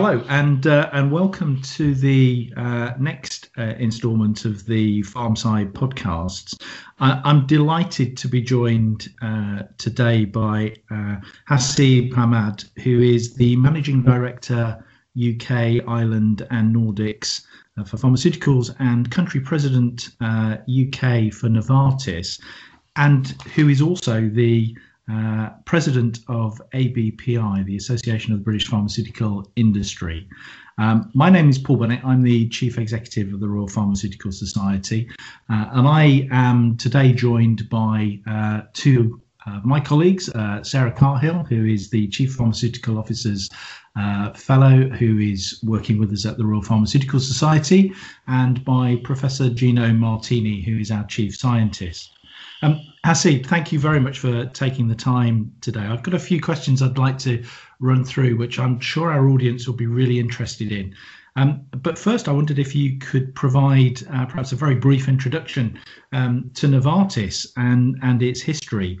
Hello and welcome to the next instalment of the Farmside podcasts. I'm delighted to be joined today by Haseeb Ahmad, who is the Managing Director UK, Ireland and Nordics for Pharmaceuticals and Country President UK for Novartis, and who is also the President of ABPI, the Association of the British Pharmaceutical Industry. My name is Paul Bennett. I'm the Chief Executive of the Royal Pharmaceutical Society, and I am today joined by two of my colleagues, Sarah Carhill, who is the Chief Pharmaceutical Officer's Fellow, who is working with us at the Royal Pharmaceutical Society, and by Professor Gino Martini, who is our Chief Scientist. Haseeb, thank you very much for taking the time today. I've got a few questions I'd like to run through, which I'm sure our audience will be really interested in. But first, I wondered if you could provide perhaps a very brief introduction to Novartis and its history,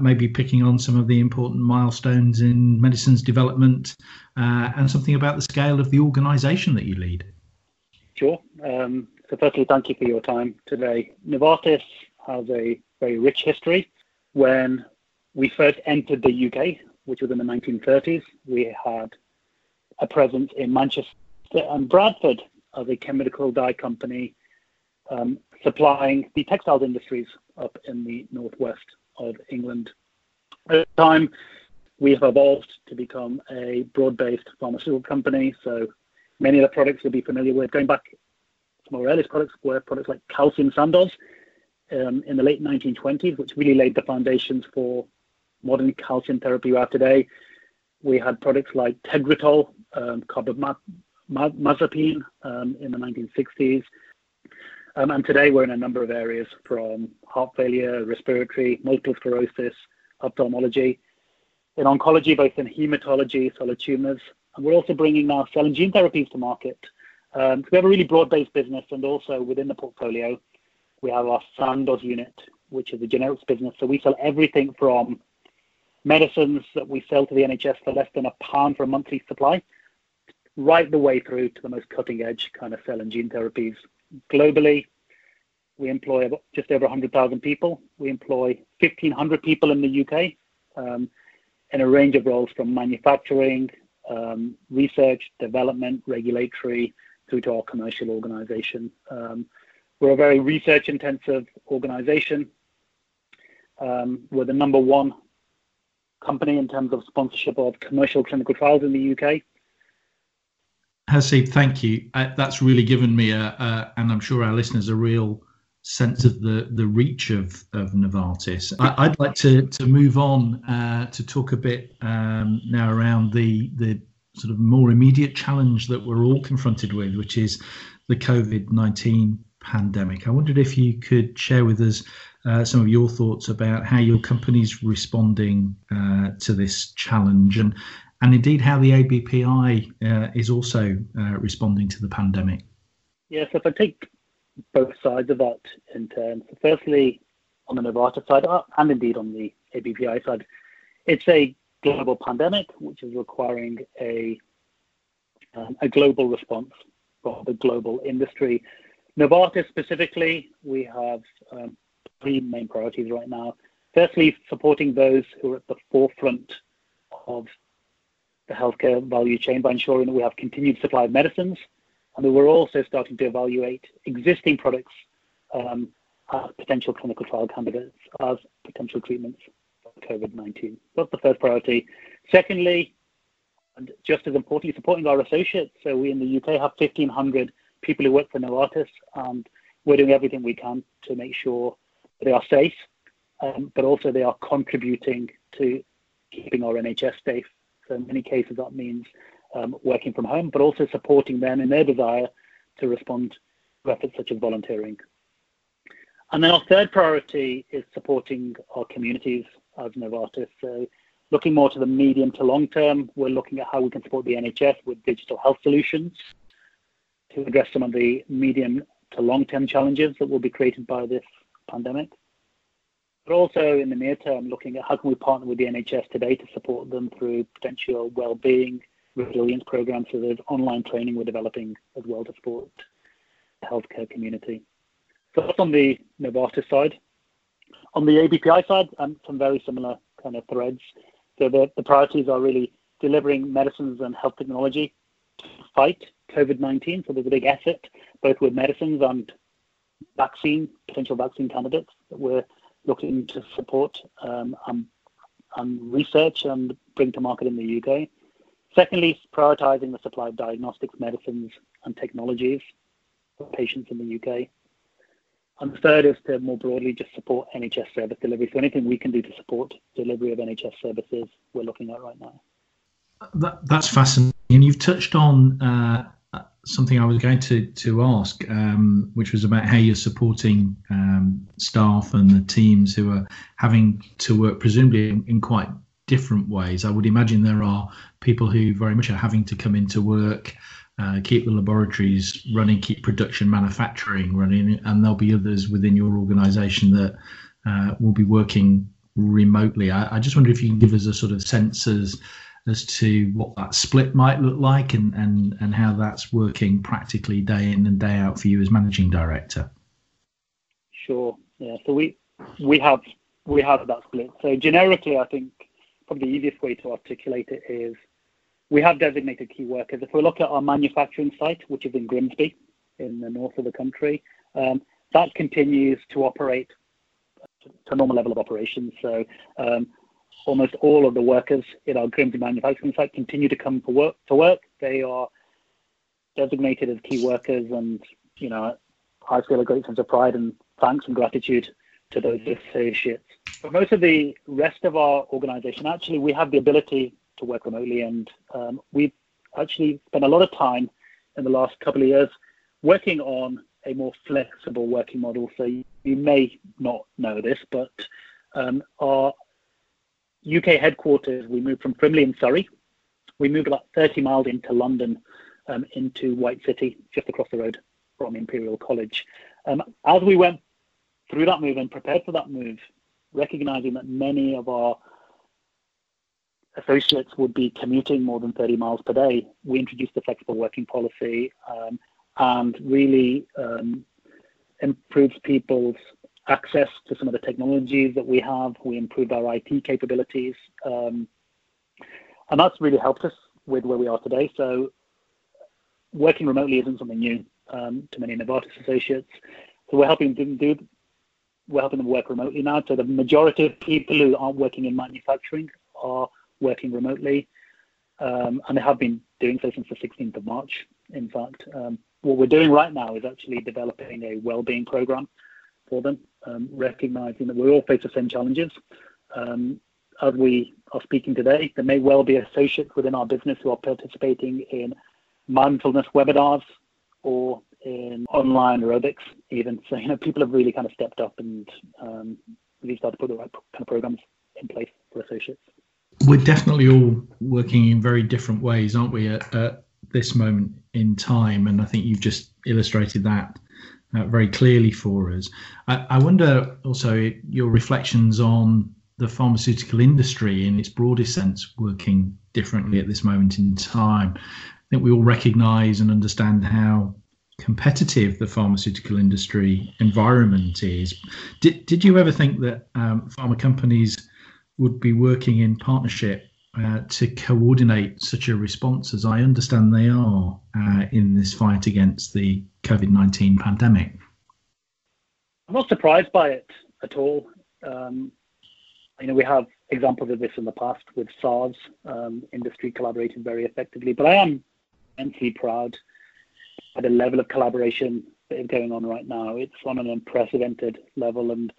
maybe picking on some of the important milestones in medicines development and something about the scale of the organisation that you lead. Sure. So firstly, thank you for your time today. Novartis has a very rich history. When we first entered the UK, which was in the 1930s, we had a presence in Manchester and Bradford as a chemical dye company supplying the textiles industries up in the northwest of England. At the time, we have evolved to become a broad-based pharmaceutical company, so many of the products you'll be familiar with. Going back, some of our earliest products were products like calcium Sandoz, in the late 1920s, which really laid the foundations for modern calcium therapy we have today. We had products like Tegritol, carbamazepine in the 1960s. And today we're in a number of areas, from heart failure, respiratory, multiple sclerosis, ophthalmology. In oncology, both in hematology, solid tumors. And we're also bringing now cell and gene therapies to market. So we have a really broad-based business, and also within the portfolio, we have our Sandoz unit, which is a generics business. So we sell everything from medicines that we sell to the NHS for less than £1 for a monthly supply, right the way through to the most cutting edge kind of cell and gene therapies. Globally, we employ just over 100,000 people. We employ 1,500 people in the UK in a range of roles, from manufacturing, research, development, regulatory, through to our commercial organisation. We're a very research-intensive organisation. We're the number one company in terms of sponsorship of commercial clinical trials in the UK. Haseeb, thank you. That's really given me, and I'm sure our listeners, a real sense of the reach of Novartis. I'd like to move on to talk a bit now around the sort of more immediate challenge that we're all confronted with, which is the COVID-19 pandemic. I wondered if you could share with us some of your thoughts about how your company's responding to this challenge, and indeed how the ABPI is also responding to the pandemic. Yes, if I take both sides of that in turn. So firstly, on the Novartis side, and indeed on the ABPI side, it's a global pandemic which is requiring a global response from the global industry. Novartis specifically, we have three main priorities right now. Firstly, supporting those who are at the forefront of the healthcare value chain by ensuring that we have continued supply of medicines, and that we're also starting to evaluate existing products as potential clinical trial candidates, as potential treatments for COVID-19. That's the first priority. Secondly, and just as importantly, supporting our associates. So we in the UK have 1,500 people who work for Novartis, and we're doing everything we can to make sure they are safe, but also they are contributing to keeping our NHS safe. So in many cases that means working from home, but also supporting them in their desire to respond to efforts such as volunteering. And then our third priority is supporting our communities as Novartis. So looking more to the medium to long term, we're looking at how we can support the NHS with digital health solutions to address some of the medium to long-term challenges that will be created by this pandemic. But also in the near term, looking at how can we partner with the NHS today to support them through potential well-being, resilience programs, so there's online training we're developing as well to support the healthcare community. So that's on the Novartis side. On the ABPI side, some very similar kind of threads. So the priorities are really delivering medicines and health technology to fight COVID-19. So there's a big asset, both with medicines and vaccine, potential vaccine candidates that we're looking to support and research and bring to market in the UK. Secondly, prioritising the supply of diagnostics, medicines and technologies for patients in the UK. And the third is to more broadly just support NHS service delivery. So anything we can do to support delivery of NHS services, we're looking at right now. That's fascinating. And you've touched on something I was going to ask, which was about how you're supporting staff and the teams who are having to work presumably in quite different ways. I would imagine there are people who very much are having to come into work, keep the laboratories running, keep production manufacturing running, and there'll be others within your organisation that will be working remotely. I just wonder if you can give us a sort of sense as to what that split might look like and how that's working practically day in and day out for you as managing director. Sure. Yeah. So we have that split. So generically, I think probably the easiest way to articulate it is we have designated key workers. If we look at our manufacturing site, which is in Grimsby, in the north of the country, that continues to operate to a normal level of operations. So almost all of the workers in our Grimsby manufacturing site continue to come to work. They are designated as key workers, and you know, I feel a great sense of pride and thanks and gratitude to those associates. For most of the rest of our organisation, actually, we have the ability to work remotely, and we've actually spent a lot of time in the last couple of years working on a more flexible working model. So you may not know this, but our UK headquarters, we moved from Frimley in Surrey. We moved about 30 miles into London, into White City, just across the road from Imperial College. As we went through that move and prepared for that move, recognising that many of our associates would be commuting more than 30 miles per day, we introduced the flexible working policy and really improves people's access to some of the technologies that we have. We improved our IT capabilities, and that's really helped us with where we are today. So working remotely isn't something new to many Novartis associates. So we're helping them work remotely now. So the majority of people who aren't working in manufacturing are working remotely, and they have been doing so since the 16th of March. In fact, what we're doing right now is actually developing a wellbeing program for them, recognising that we all face the same challenges. As we are speaking today, there may well be associates within our business who are participating in mindfulness webinars or in online aerobics even. So, you know, people have really kind of stepped up and really started to put the right kind of programs in place for associates. We're definitely all working in very different ways, aren't we, at this moment in time? And I think you've just illustrated that very clearly for us. I wonder also your reflections on the pharmaceutical industry in its broadest sense working differently at this moment in time. I think we all recognise and understand how competitive the pharmaceutical industry environment is. Did you ever think that pharma companies would be working in partnership to coordinate such a response as I understand they are in this fight against the COVID-19 pandemic? I'm not surprised by it at all. You know, we have examples of this in the past with SARS. Industry collaborated very effectively, but I am immensely proud at the level of collaboration that is going on right now. It's on an unprecedented level, and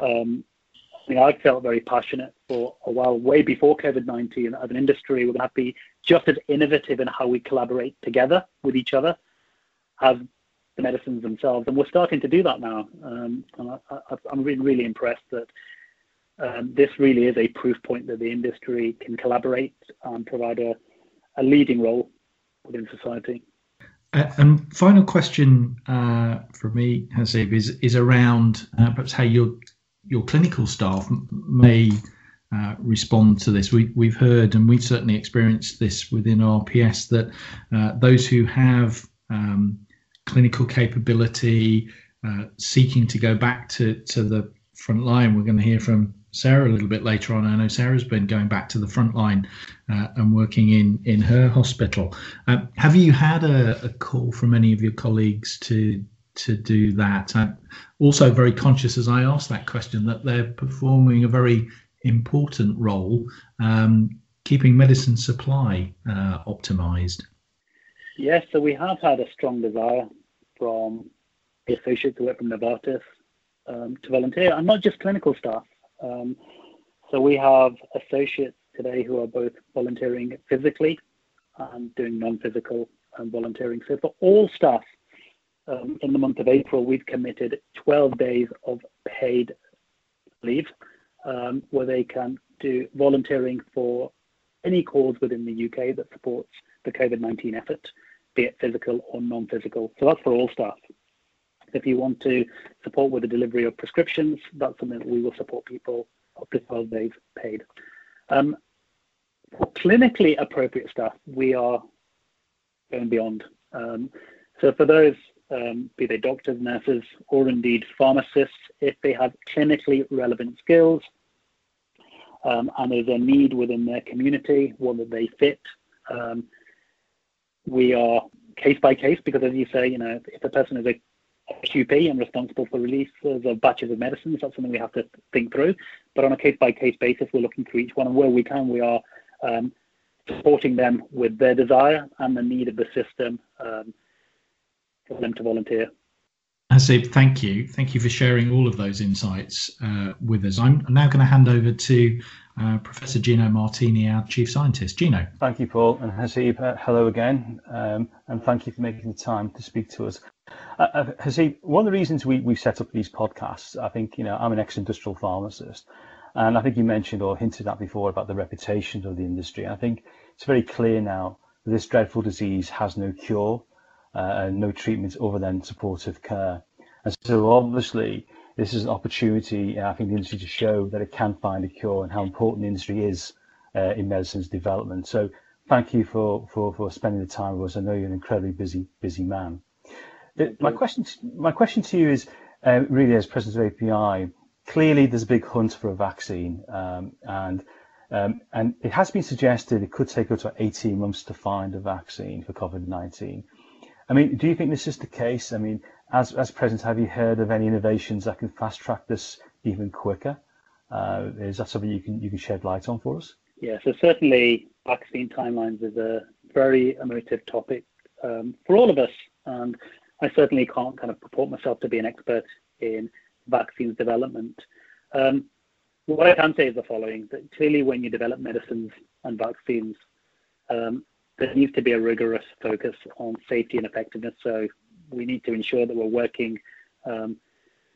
I felt very passionate for a while, way before COVID-19. As an industry, we're going to have to be just as innovative in how we collaborate together with each other as the medicines themselves. And we're starting to do that now. And I'm really, really impressed that this really is a proof point that the industry can collaborate and provide a leading role within society. And final question from me, Haseeb, is around perhaps how your clinical staff may respond to this. We've heard, and we've certainly experienced this within RPS, that those who have clinical capability, seeking to go back to the front line. We're going to hear from Sarah a little bit later on. I know Sarah's been going back to the front line and working in her hospital. Have you had a call from any of your colleagues to do that? I'm also very conscious as I ask that question that they're performing a very important role, keeping medicine supply optimised. Yes, so we have had a strong desire from the associates who work from Novartis to volunteer, and not just clinical staff. So we have associates today who are both volunteering physically and doing non-physical and volunteering. So for all staff, in the month of April, we've committed 12 days of paid leave where they can do volunteering for any cause within the UK that supports the COVID-19 effort, be it physical or non-physical. So that's for all staff. If you want to support with the delivery of prescriptions, that's something that we will support people up to 12 days paid. For clinically appropriate staff, we are going beyond. So for those, be they doctors, nurses, or indeed pharmacists, if they have clinically relevant skills and there's a need within their community, one that they fit, we are case by case, because as you say, you know, if a person is a QP and responsible for releases of batches of medicines, that's something we have to think through. But on a case-by-case basis, we're looking through each one, and where we can, we are supporting them with their desire and the need of the system for them to volunteer. Haseeb, thank you. Thank you for sharing all of those insights with us. I'm now going to hand over to Professor Gino Martini, our Chief Scientist. Gino. Thank you, Paul. And Haseeb, hello again. And thank you for making the time to speak to us. Haseeb, one of the reasons we've set up these podcasts, I think, you know, I'm an ex-industrial pharmacist. And I think you mentioned or hinted at before about the reputation of the industry. And I think it's very clear now that this dreadful disease has no cure. No treatments other than supportive care. And so obviously this is an opportunity, I think, the industry to show that it can find a cure and how important the industry is in medicine's development. So thank you for spending the time with us. I know you're an incredibly busy man. My question to you is really, as president of API, clearly there's a big hunt for a vaccine and it has been suggested it could take up to 18 months to find a vaccine for COVID-19. I mean, do you think this is the case? I mean, as president, have you heard of any innovations that can fast track this even quicker? Is that something you can shed light on for us? Yeah, so certainly vaccine timelines is a very emotive topic for all of us. And I certainly can't kind of purport myself to be an expert in vaccines development. What I can say is the following, that clearly when you develop medicines and vaccines, there needs to be a rigorous focus on safety and effectiveness. So we need to ensure that we're working the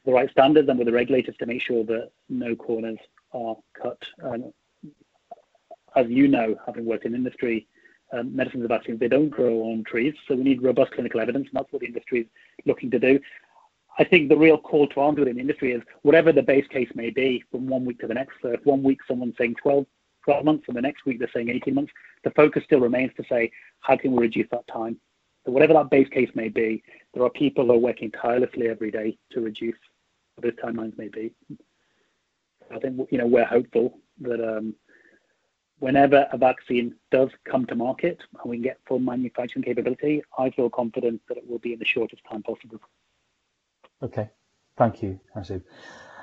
right standards and with the regulators to make sure that no corners are cut. As you know, having worked in industry, medicines and vaccines, they don't grow on trees. So we need robust clinical evidence, and that's what the industry is looking to do. I think the real call to arms within industry is whatever the base case may be from one week to the next. So if one week someone's saying 12 months, and the next week they're saying 18 months, the focus still remains to say, how can we reduce that time? So whatever that base case may be, there are people who are working tirelessly every day to reduce what those timelines may be. I think, you know, we're hopeful that whenever a vaccine does come to market and we can get full manufacturing capability, I feel confident that it will be in the shortest time possible. Okay, thank you, Haseeb.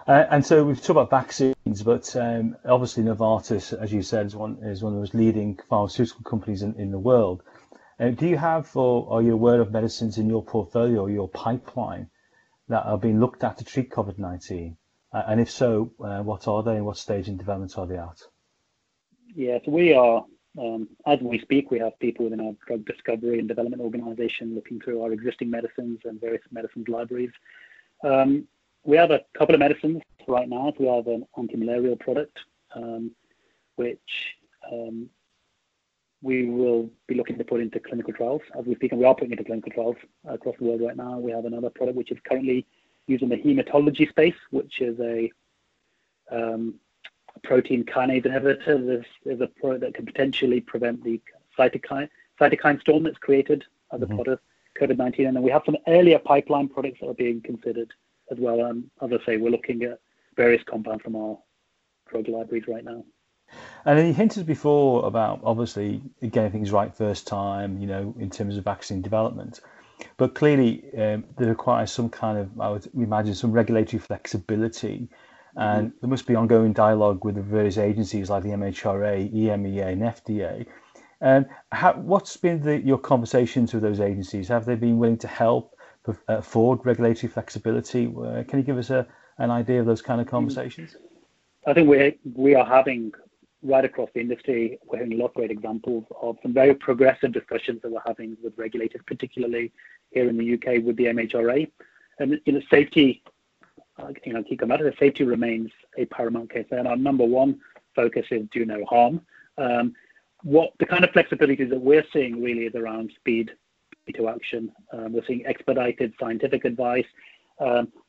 And so we've talked about vaccines, but obviously Novartis, as you said, is one of those leading pharmaceutical companies in the world. Do you have, or are you aware of medicines in your portfolio or your pipeline that are being looked at to treat COVID-19? And if so, what are they and what stage in development are they at? Yes, we are, as we speak, we have people within our drug discovery and development organisation looking through our existing medicines and various medicines libraries. We have a couple of medicines right now. We have an antimalarial product, which we will be looking to put into clinical trials as we speak, and we are putting into clinical trials across the world right now. We have another product which is currently used in the hematology space, which is protein kinase inhibitor. There's a product that can potentially prevent the cytokine storm that's created as a part of COVID-19. And then we have some earlier pipeline products that are being considered as well. As I say, we're looking at various compounds from our drug libraries right now. And you hinted before about, obviously, getting things right first time, you know, in terms of vaccine development. But clearly, there requires some kind of, I would imagine, some regulatory flexibility. And there must be ongoing dialogue with the various agencies like the MHRA, EMEA and FDA. What's been your conversations with those agencies? Have they been willing to help afford regulatory flexibility? Can you give us an idea of those kind of conversations? I think we are having, right across the industry, we're having a lot of great examples of some very progressive discussions that we're having with regulators, particularly here in the UK with the MHRA. And safety, keep in mind that safety remains a paramount case. And our number one focus is do no harm. What the kind of flexibility that we're seeing really is around speed to action. We're seeing expedited scientific advice.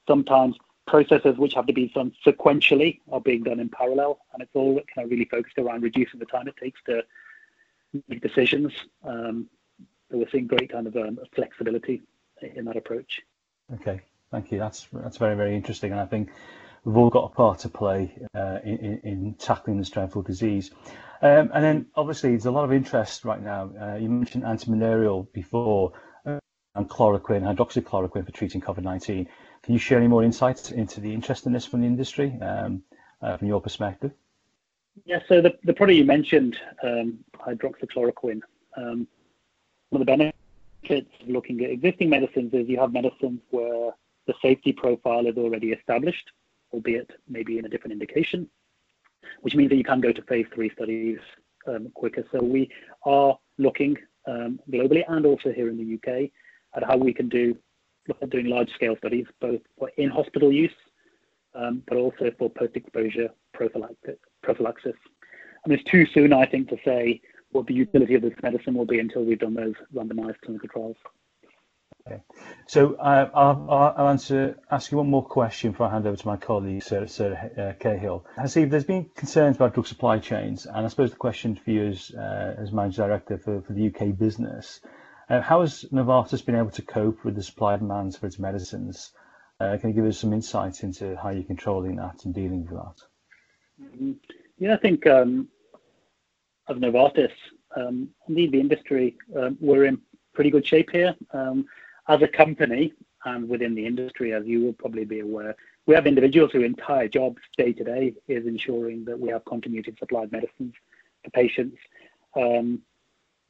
Sometimes processes which have to be done sequentially are being done in parallel, and it's all kind of really focused around reducing the time it takes to make decisions. So we're seeing great kind of flexibility in that approach. Okay, thank you. That's very, very interesting, and I think we've all got a part to play in tackling this dreadful disease. And then obviously there's a lot of interest right now. You mentioned antimalarial before, and chloroquine, hydroxychloroquine for treating COVID-19. Can you share any more insights into the interest in this from the industry, from your perspective? Yeah, so the product you mentioned, hydroxychloroquine, one of the benefits of looking at existing medicines is you have medicines where the safety profile is already established, albeit maybe in a different indication, which means that you can go to phase 3 studies quicker. So we are looking globally and also here in the UK at how we can look at doing large-scale studies, both for in-hospital use, but also for post-exposure prophylaxis. And it's too soon, I think, to say what the utility of this medicine will be until we've done those randomized clinical trials. Okay. So I'll ask you one more question before I hand over to my colleague, Sarah Carhill. Haseeb, there's been concerns about drug supply chains, and I suppose the question for you as Managing Director for the UK business, how has Novartis been able to cope with the supply demands for its medicines? Can you give us some insight into how you're controlling that and dealing with that? Yeah, I think as Novartis, indeed the industry, we're in pretty good shape here. As a company and within the industry, as you will probably be aware, we have individuals whose entire job day to day is ensuring that we have continuity of supply of medicines for patients.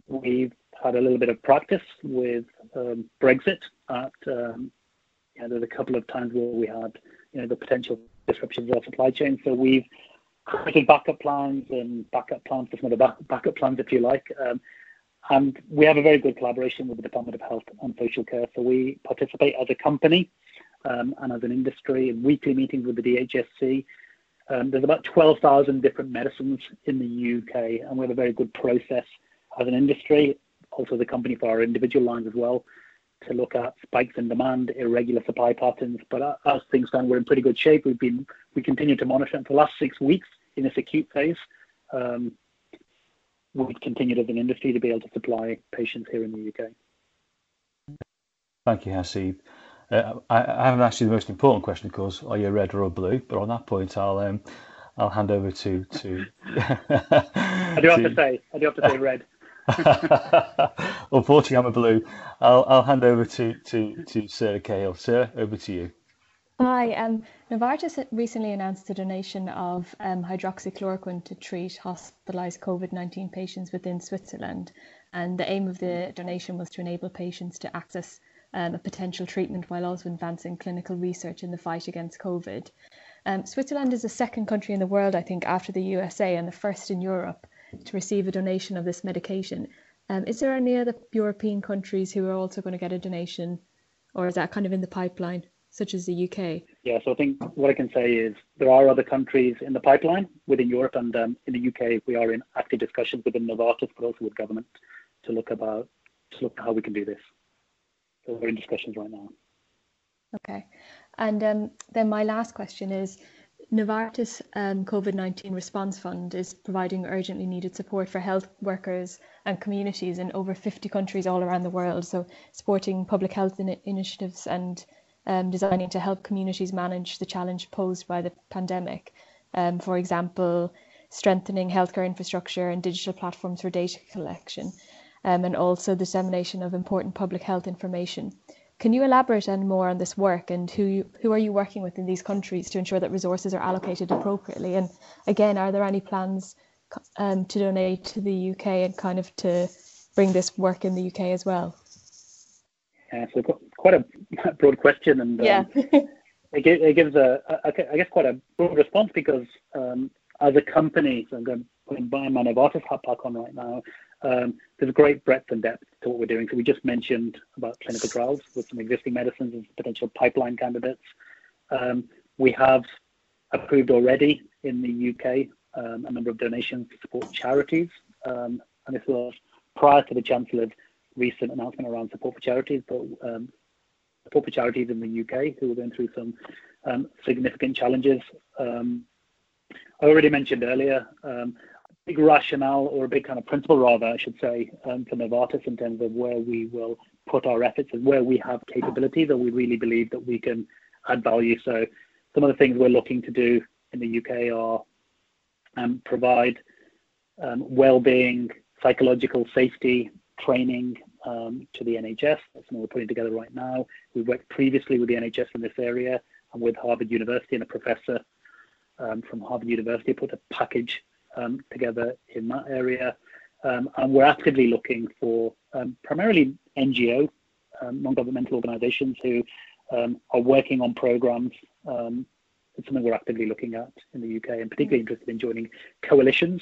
We've had a little bit of practice with Brexit. There's a couple of times where we had the potential disruptions of our supply chain. So we've created backup plans, just not backup plans, if you like. And we have a very good collaboration with the Department of Health and Social Care. So we participate as a company and as an industry in weekly meetings with the DHSC. There's about 12,000 different medicines in the UK, and we have a very good process as an industry, also the company, for our individual lines as well, to look at spikes in demand, irregular supply patterns. But as things stand, we're in pretty good shape. We continue to monitor, and for the last 6 weeks in this acute phase, we've continued as an industry to be able to supply patients here in the UK. Thank you, Haseeb. I haven't asked you the most important question, of course, are you red or blue? But on that point, I'll hand over to I do have to say red. Unfortunately, I'm a blue. I'll hand over to Sarah Cahill. Sarah, over to you. Hi. Novartis recently announced a donation of hydroxychloroquine to treat hospitalised COVID-19 patients within Switzerland. And the aim of the donation was to enable patients to access a potential treatment while also advancing clinical research in the fight against COVID. Switzerland is the second country in the world, I think, after the USA and the first in Europe to receive a donation of this medication. Is there any other European countries who are also going to get a donation, or is that kind of in the pipeline, such as the UK? Yeah, so I think what I can say is there are other countries in the pipeline within Europe, and in the UK we are in active discussions within Novartis, but also with government, to look at how we can do this. So we're in discussions right now. Okay. And then my last question is, Novartis COVID-19 Response Fund is providing urgently needed support for health workers and communities in over 50 countries all around the world. So supporting public health initiatives and designing to help communities manage the challenge posed by the pandemic. For example, strengthening healthcare infrastructure and digital platforms for data collection, and also the dissemination of important public health information. Can you elaborate any more on this work, and who are you working with in these countries to ensure that resources are allocated appropriately? And again, are there any plans to donate to the UK and kind of to bring this work in the UK as well? So quite a broad question, and it gives I guess quite a broad response, because as a company, so I'm going to buy my Novartis hat back on right now. There's a great breadth and depth to what we're doing. So we just mentioned about clinical trials with some existing medicines as potential pipeline candidates. We have approved already in the UK a number of donations to support charities. And this was prior to the Chancellor's recent announcement around support for charities, but support for charities in the UK who are going through some significant challenges. I already mentioned earlier, big rationale, or a big kind of principle rather, I should say, for Novartis in terms of where we will put our efforts and where we have capability that we really believe that we can add value. So some of the things we're looking to do in the UK are provide well-being, psychological safety training to the NHS. That's something we're putting together right now. We've worked previously with the NHS in this area and with Harvard University, and a professor from Harvard University put a package together in that area, and we're actively looking for primarily NGO, non-governmental organisations who are working on programmes. It's something we're actively looking at in the UK, and particularly interested in joining coalitions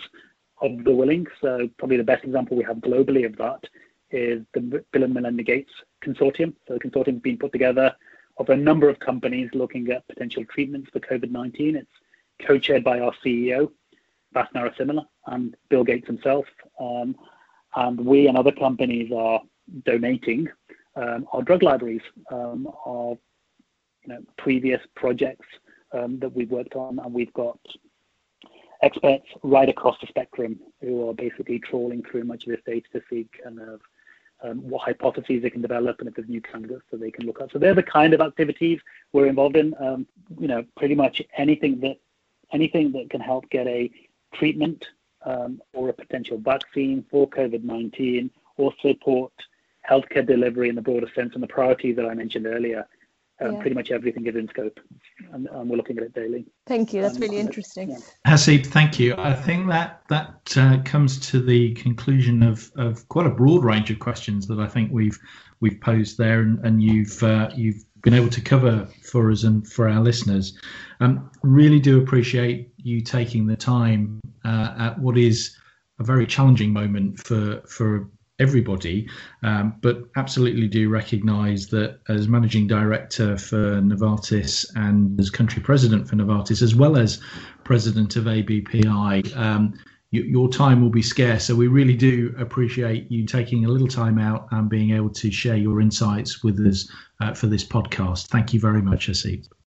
of the willing. So probably the best example we have globally of that is the Bill and Melinda Gates Consortium. So the consortium has been put together of a number of companies looking at potential treatments for COVID-19. It's co-chaired by our CEO, Vasant Narasimhan, and Bill Gates himself, and we and other companies are donating our drug libraries, our previous projects that we've worked on, and we've got experts right across the spectrum who are basically trawling through much of this data to see kind of what hypotheses they can develop, and if there's new candidates that they can look at. So they're the kind of activities we're involved in. Pretty much anything that can help get a treatment or a potential vaccine for COVID-19, or support healthcare delivery in the broader sense and the priorities that I mentioned earlier. Pretty much everything is in scope, and we're looking at it daily. Thank you, that's really interesting. Haseeb, thank you. I think that comes to the conclusion of quite a broad range of questions that I think we've posed there, and you've been able to cover for us and for our listeners. Really do appreciate you taking the time at what is a very challenging moment for everybody, but absolutely do recognise that as Managing Director for Novartis and as Country President for Novartis, as well as President of ABPI, your time will be scarce, so we really do appreciate you taking a little time out and being able to share your insights with us for this podcast. Thank you very much, Haseeb.